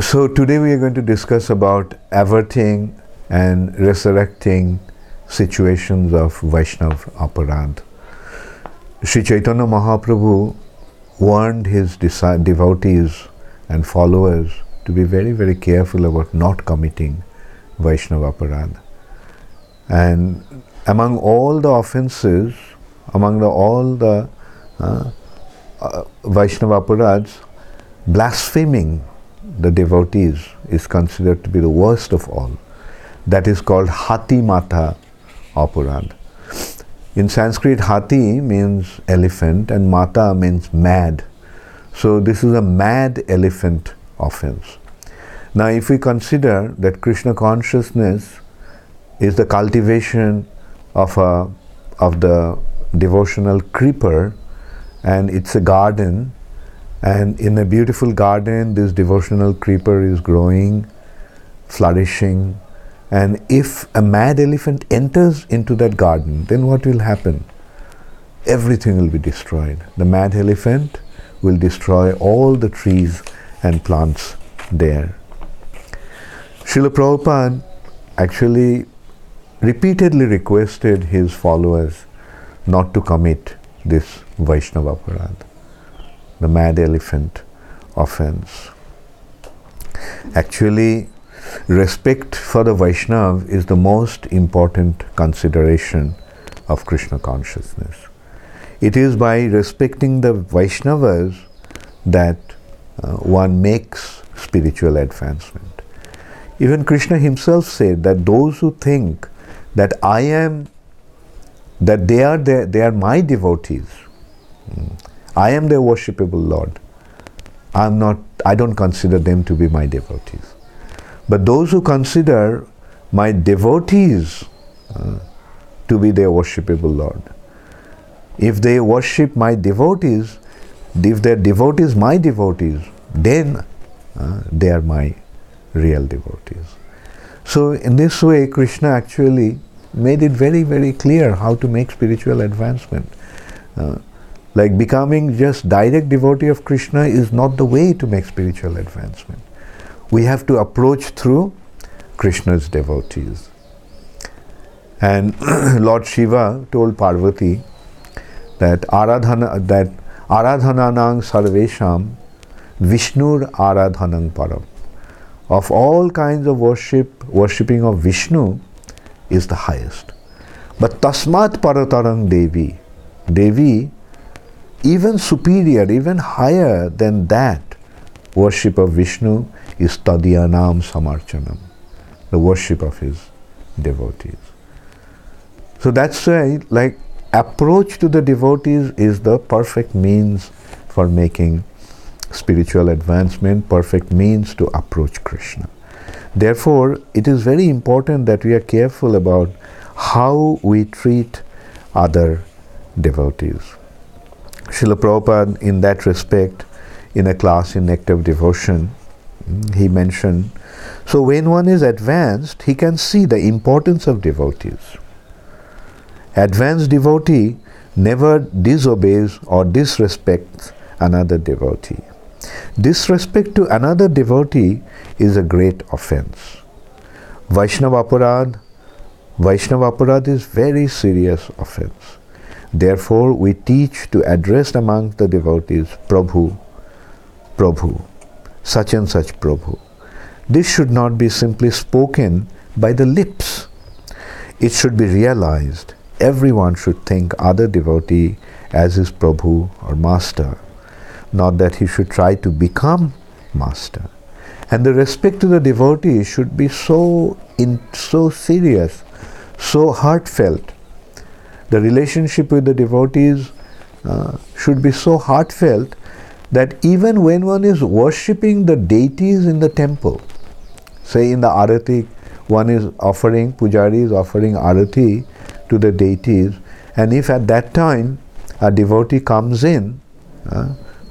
So today we are going to discuss about averting and resurrecting situations of Vaishnava Aparadha. Sri Chaitanya Mahaprabhu warned his devotees and followers to be very, very careful about not committing Vaishnava Aparadha. And among all the offenses, among all the Vaishnava Aparadhas, blaspheming the devotees is considered to be the worst of all. That is called Hati Mata Aparadha. In Sanskrit, Hati means elephant and Mata means mad. So this is a mad elephant offense. Now if we consider that Krishna consciousness is the cultivation of the devotional creeper, and it's a garden, and in a beautiful garden this devotional creeper is growing, flourishing, and if a mad elephant enters into that garden, then what will happen? Everything will be destroyed. The mad elephant will destroy all the trees and plants there. Srila Prabhupada actually repeatedly requested his followers not to commit this Vaishnava Aparadha, the mad elephant offense. Actually, respect for the Vaishnava is the most important consideration of Krishna consciousness. It is by respecting the Vaishnavas that one makes spiritual advancement. Even Krishna himself said that those who think that I am, that they are my devotees, I am their worshipable Lord, I don't consider them to be my devotees. But those who consider my devotees to be their worshipable Lord, if they worship my devotees, if their devotees my devotees, then they are my real devotees. So in this way, Krishna actually made it very, very clear how to make spiritual advancement. Like becoming just direct devotee of Krishna is not the way to make spiritual advancement. We have to approach through Krishna's devotees. And Lord Shiva told Parvati that Aradhananang Sarvesham Vishnur Aradhanang Param. Of all kinds of worship, worshipping of Vishnu is the highest. But Tasmat Paratarang Devi. Devi, even superior, even higher than that worship of Vishnu is Tadiyanam Samarchanam, the worship of his devotees. So that's why, like, approach to the devotees is the perfect means for making spiritual advancement, perfect means to approach Krishna. Therefore, it is very important that we are careful about how we treat other devotees. Srila Prabhupada, in that respect, in a class in Nectar of Devotion, he mentioned, so when one is advanced, he can see the importance of devotees. Advanced devotee never disobeys or disrespects another devotee. Disrespect to another devotee is a great offense. Vaishnava Aparadha is very serious offense. Therefore, we teach to address among the devotees, Prabhu, Prabhu, such and such Prabhu. This should not be simply spoken by the lips. It should be realized. Everyone should think other devotee as his Prabhu or master, not that he should try to become master. And the respect to the devotee should be so serious, so heartfelt. The relationship with the devotees should be so heartfelt that even when one is worshipping the deities in the temple, say in the Arati, Pujari is offering Arati to the deities, and if at that time a devotee comes in,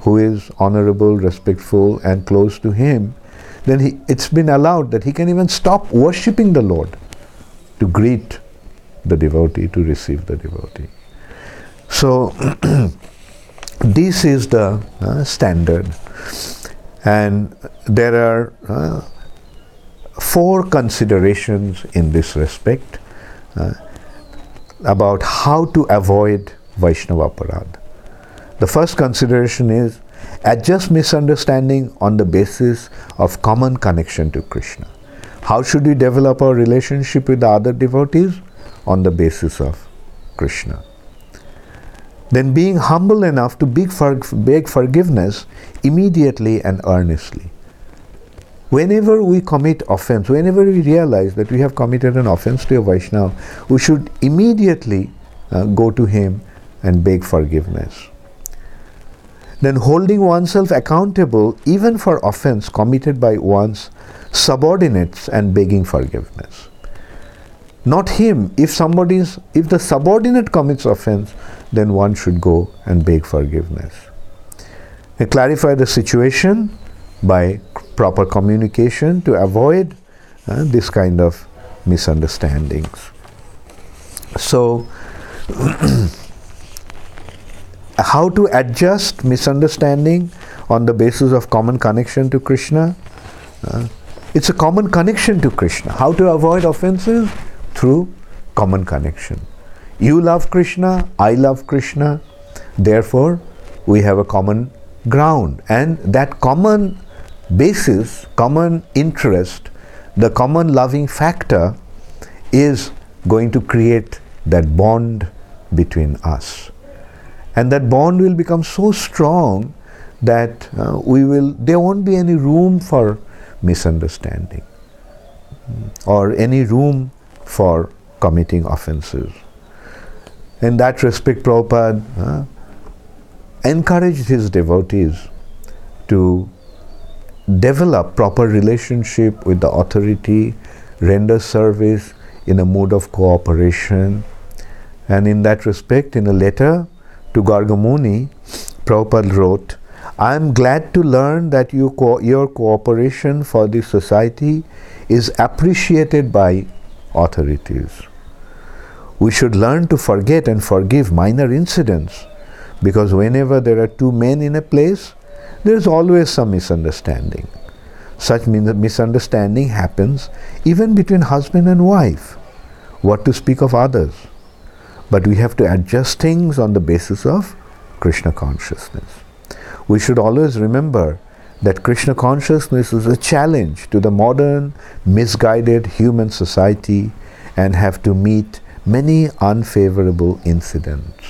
who is honorable, respectful and close to him, then it's been allowed that he can even stop worshipping the Lord to greet the devotee, to receive the devotee. So this is the standard. And there are four considerations in this respect about how to avoid Vaishnava Aparadha. The first consideration is adjust misunderstanding on the basis of common connection to Krishna. How should we develop our relationship with the other devotees? On the basis of Krishna. Then being humble enough to beg forgiveness immediately and earnestly. Whenever we commit offense, whenever we realize that we have committed an offense to a Vaishnava, we should immediately go to him and beg forgiveness. Then holding oneself accountable even for offense committed by one's subordinates and begging forgiveness. Not him. If the subordinate commits offense, then one should go and beg forgiveness. And clarify the situation by proper communication to avoid this kind of misunderstandings. So, how to adjust misunderstanding on the basis of common connection to Krishna? It's a common connection to Krishna. How to avoid offenses? Through common connection. You love Krishna, I love Krishna, therefore we have a common ground, and that common basis, common interest, the common loving factor is going to create that bond between us. And that bond will become so strong that there won't be any room for misunderstanding or any room for committing offenses. In that respect, Prabhupada encouraged his devotees to develop proper relationship with the authority, render service in a mood of cooperation. And in that respect, in a letter to Gargamuni, Prabhupada wrote, "I am glad to learn that your cooperation for this society is appreciated by authorities. We should learn to forget and forgive minor incidents, because whenever there are two men in a place, there is always some misunderstanding. Such misunderstanding happens even between husband and wife. What to speak of others? But we have to adjust things on the basis of Krishna consciousness. We should always remember that Krishna consciousness is a challenge to the modern, misguided human society, and have to meet many unfavorable incidents."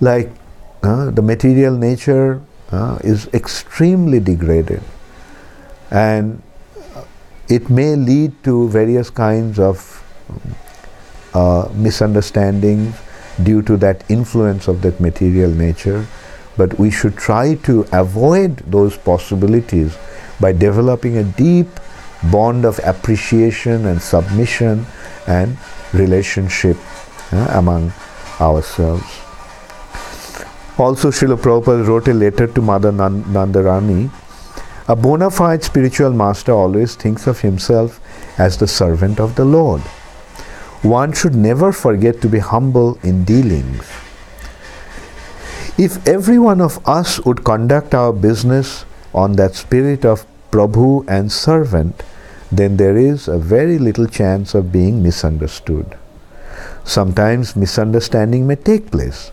Like the material nature is extremely degraded, and it may lead to various kinds of misunderstandings due to that influence of that material nature, but we should try to avoid those possibilities by developing a deep bond of appreciation and submission and relationship among ourselves. Also, Srila Prabhupada wrote a letter to Mother Nandarani, "A bona fide spiritual master always thinks of himself as the servant of the Lord. One should never forget to be humble in dealings. If every one of us would conduct our business on that spirit of Prabhu and servant, then there is a very little chance of being misunderstood. Sometimes misunderstanding may take place,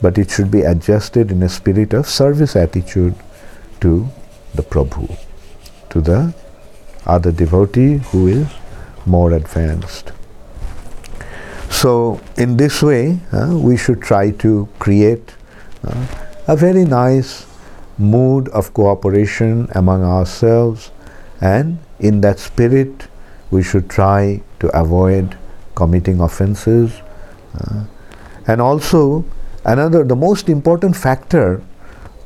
but it should be adjusted in a spirit of service attitude to the Prabhu, to the other devotee who is more advanced." So, in this way, we should try to create a very nice mood of cooperation among ourselves, and in that spirit we should try to avoid committing offenses. And also, the most important factor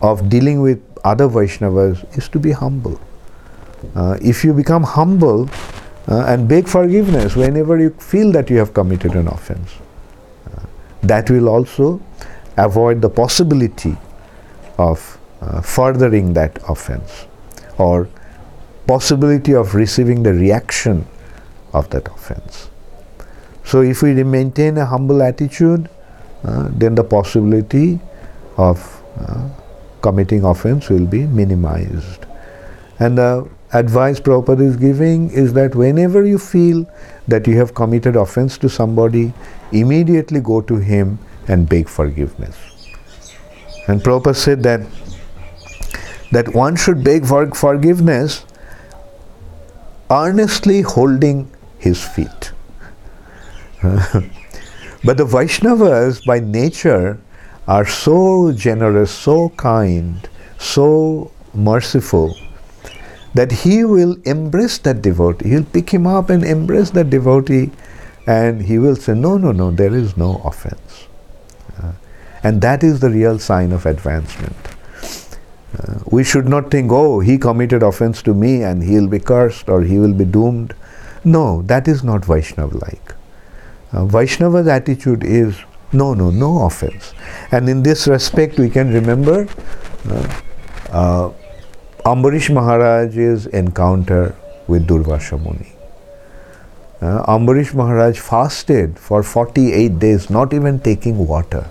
of dealing with other Vaishnavas is to be humble. If you become humble, and beg forgiveness whenever you feel that you have committed an offense, that will also avoid the possibility of furthering that offense, or possibility of receiving the reaction of that offense. So if we maintain a humble attitude, then the possibility of committing offense will be minimized. And the advice Prabhupada is giving is that whenever you feel that you have committed offense to somebody, immediately go to him and beg forgiveness. And Prabhupada said that one should beg for forgiveness earnestly holding his feet. But the Vaishnavas by nature are so generous, so kind, so merciful, that he will embrace that devotee. He'll pick him up and embrace that devotee, and he will say, no, no, no, there is no offense. And that is the real sign of advancement. We should not think, oh, he committed offense to me and he'll be cursed or he will be doomed. No, that is not Vaishnava-like. Vaishnava's attitude is, no, no, no offense. And in this respect, we can remember Ambarish Maharaj's encounter with Durvasa Muni. Ambarish Maharaj fasted for 48 days, not even taking water.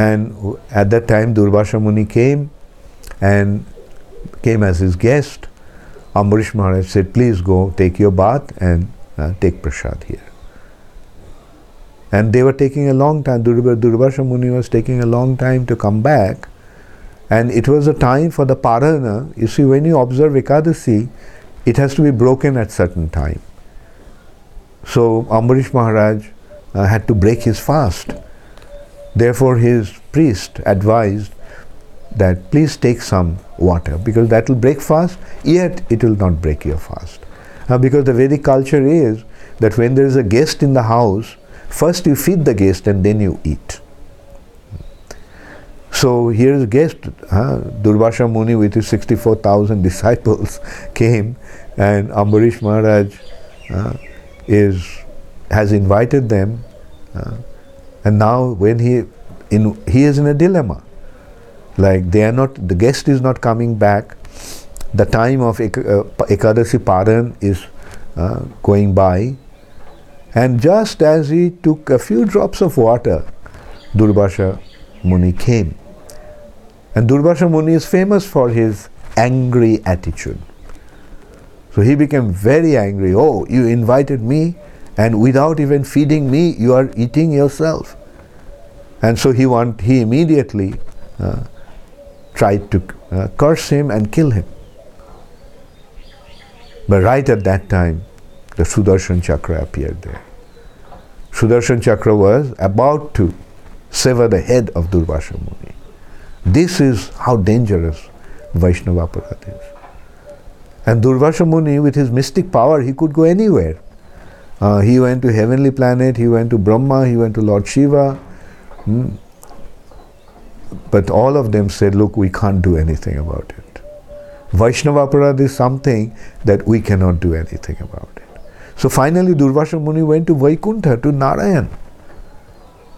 And at that time, Durvasa Muni came as his guest. Ambarish Maharaj said, please go, take your bath and take prasad here. And they were taking a long time. Durvasa Muni was taking a long time to come back. And it was a time for the Parana. You see, when you observe Ekadasi, it has to be broken at certain time. So Ambarish Maharaj had to break his fast. Therefore, his priest advised that please take some water, because that will break fast, yet it will not break your fast. Because the Vedic culture is that when there is a guest in the house, first you feed the guest and then you eat. So here is guest, Durvasa Muni with his 64,000 disciples came, and Ambarish Maharaj has invited them, and now when he is in a dilemma, like the guest is not coming back, the time of Ekadasi Paran is going by, and just as he took a few drops of water, Durvasa Muni came. And Durvasa Muni is famous for his angry attitude. So he became very angry. Oh, you invited me and without even feeding me, you are eating yourself. And so he immediately tried to curse him and kill him. But right at that time, the Sudarshan Chakra appeared there. Sudarshan Chakra was about to sever the head of Durvasa Muni. This is how dangerous Vaishnava Aparadha is. And Durvasa Muni, with his mystic power, he could go anywhere. He went to heavenly planet, he went to Brahma, he went to Lord Shiva. But all of them said, look, we can't do anything about it. Vaishnava Aparadha is something that we cannot do anything about it. So finally Durvasa Muni went to Vaikuntha, to Narayan,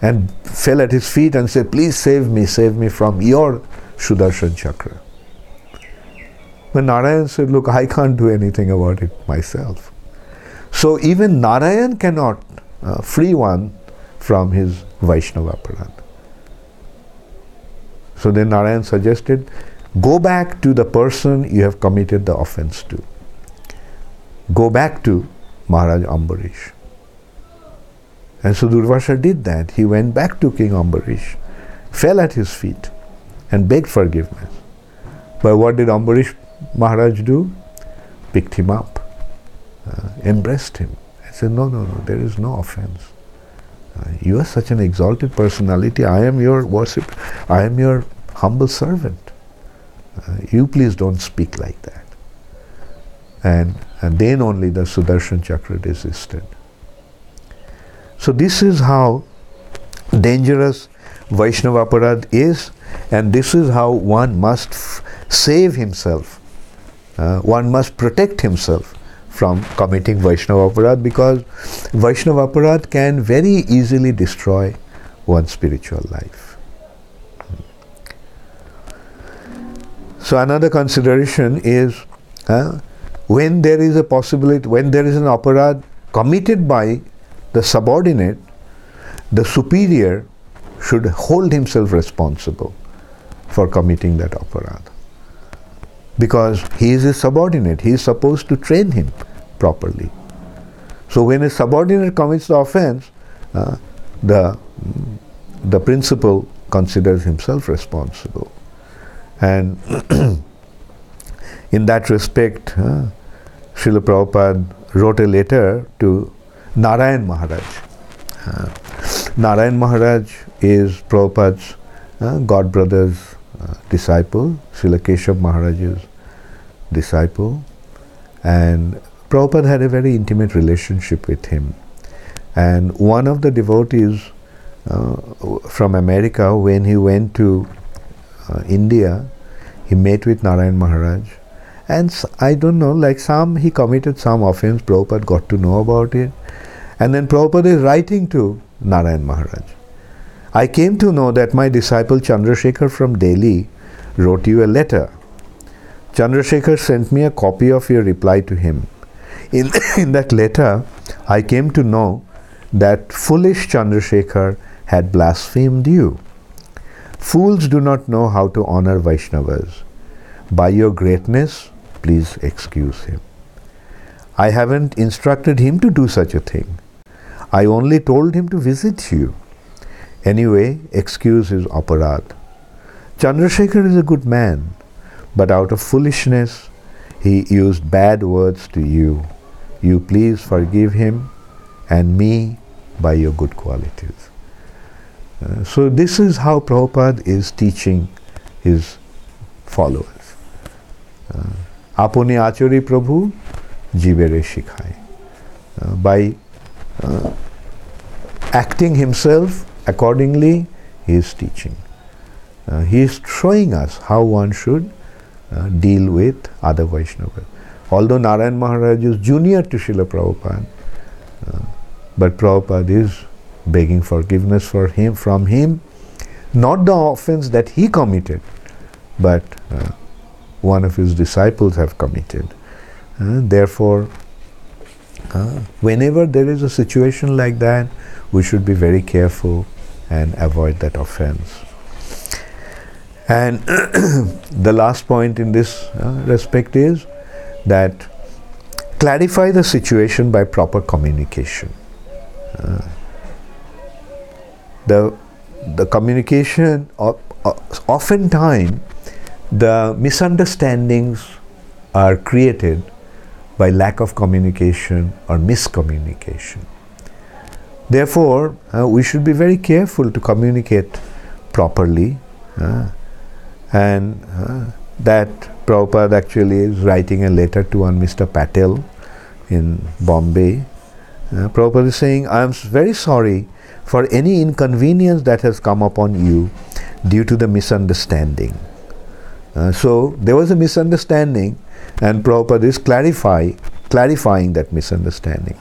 and fell at his feet and said, please save me from your Sudarshan Chakra. But Narayan said, look, I can't do anything about it myself. So even Narayan cannot free one from his Vaishnava Aparadha. So then Narayan suggested, go back to the person you have committed the offense to. Go back to Maharaj Ambarish. And so Durvasa did that. He went back to King Ambarish, fell at his feet and begged forgiveness. But what did Ambarish Maharaj do? Picked him up, embraced him and said, no, no, no, there is no offense. You are such an exalted personality. I am your worship. I am your humble servant. You please don't speak like that. And then only the Sudarshan Chakra resisted. So this is how dangerous Vaishnava Aparadha is, and this is how one must save himself. One must protect himself from committing Vaishnava Aparadha, because Vaishnava Aparadha can very easily destroy one's spiritual life. So another consideration is, when there is a possibility, when there is an aparadha committed by the subordinate, the superior should hold himself responsible for committing that aparadha. because he is his subordinate. He is supposed to train him properly. So when a subordinate commits the offense, the principal considers himself responsible. And in that respect, Srila Prabhupada wrote a letter to Narayan Maharaj. Narayan Maharaj is Prabhupada's godbrother's disciple, Srila Keshav Maharaj's disciple, and Prabhupada had a very intimate relationship with him. And one of the devotees from America, when he went to India, he met with Narayan Maharaj, and I don't know, he committed some offense. Prabhupada got to know about it, and then Prabhupada is writing to Narayan Maharaj. I came to know that my disciple Chandrasekhar from Delhi wrote you a letter. Chandrasekhar sent me a copy of your reply to him. In that letter, I came to know that foolish Chandrasekhar had blasphemed you. Fools do not know how to honor Vaishnavas. By your greatness, please excuse him. I haven't instructed him to do such a thing. I only told him to visit you. Anyway, excuse his aparadha. Chandrasekhar is a good man, but out of foolishness, he used bad words to you. You please forgive him and me by your good qualities. So this is how Prabhupada is teaching his followers. Apone achori Prabhu jibere shikhai. By acting himself accordingly, he is teaching. He is showing us how one should deal with other Vaishnavas. Although Narayan Maharaj is junior to Srila Prabhupada, but Prabhupada is begging forgiveness for him, from him, not the offense that he committed, but one of his disciples have committed. Therefore, whenever there is a situation like that, we should be very careful and avoid that offense. And the last point in this respect is that clarify the situation by proper communication. The communication, oftentimes the misunderstandings are created by lack of communication or miscommunication. Therefore, we should be very careful to communicate properly. And that Prabhupada actually is writing a letter to one Mr. Patel in Bombay. Prabhupada is saying, I am very sorry for any inconvenience that has come upon you due to the misunderstanding. So there was a misunderstanding, and Prabhupada is clarifying that misunderstanding.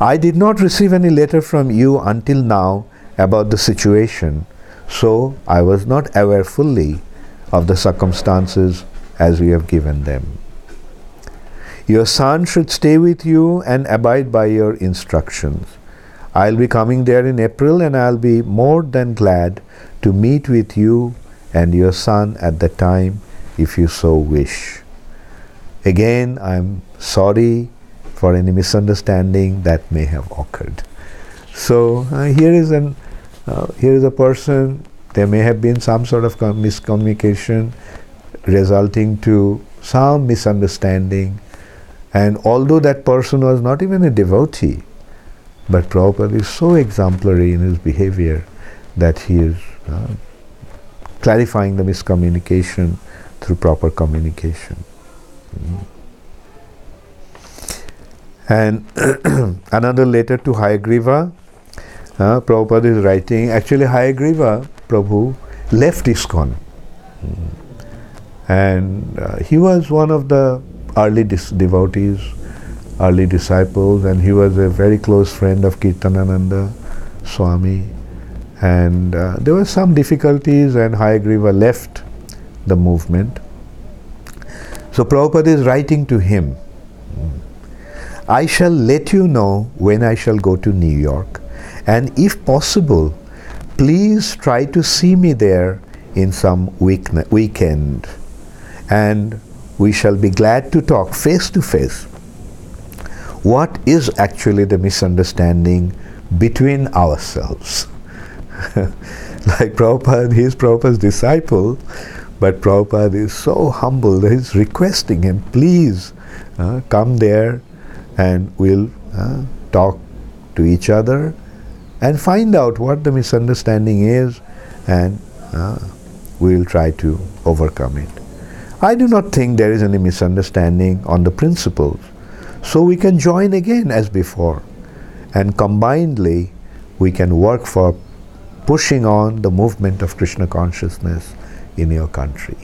I did not receive any letter from you until now about the situation, so I was not aware fully of the circumstances as you have given them. Your son should stay with you and abide by your instructions. I'll be coming there in April, and I'll be more than glad to meet with you and your son at the time if you so wish. Again, I'm sorry for any misunderstanding that may have occurred. So here is a person. There may have been some sort of miscommunication resulting to some misunderstanding, and although that person was not even a devotee, but Prabhupada is so exemplary in his behavior that he is clarifying the miscommunication through proper communication. And another letter to Hayagriva. Prabhupada is writing, actually Hayagriva Prabhu left ISKCON, and he was one of the early devotees, early disciples, and he was a very close friend of Kirtananda Swami, and there were some difficulties, and Hayagriva left the movement. So Prabhupada is writing to him, I shall let you know when I shall go to New York, and if possible, please try to see me there in some weekend, and we shall be glad to talk face to face. What is actually the misunderstanding between ourselves? Like Prabhupada, he is Prabhupada's disciple, but Prabhupada is so humble that he's requesting him, please come there and we'll talk to each other and find out what the misunderstanding is, and we'll try to overcome it. I do not think there is any misunderstanding on the principles, so we can join again as before, and combinedly we can work for pushing on the movement of Krishna consciousness in your country.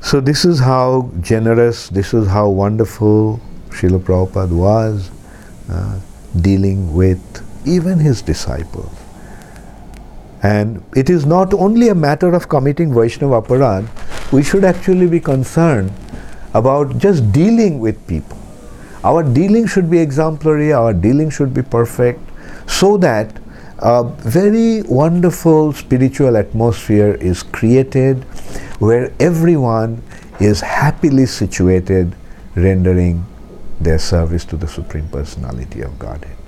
So this is how generous, this is how wonderful Srila Prabhupada was dealing with even his disciples. And it is not only a matter of committing Vaishnava Aparadha, we should actually be concerned about just dealing with people. Our dealing should be exemplary, our dealing should be perfect, so that a very wonderful spiritual atmosphere is created where everyone is happily situated, rendering their service to the Supreme Personality of Godhead.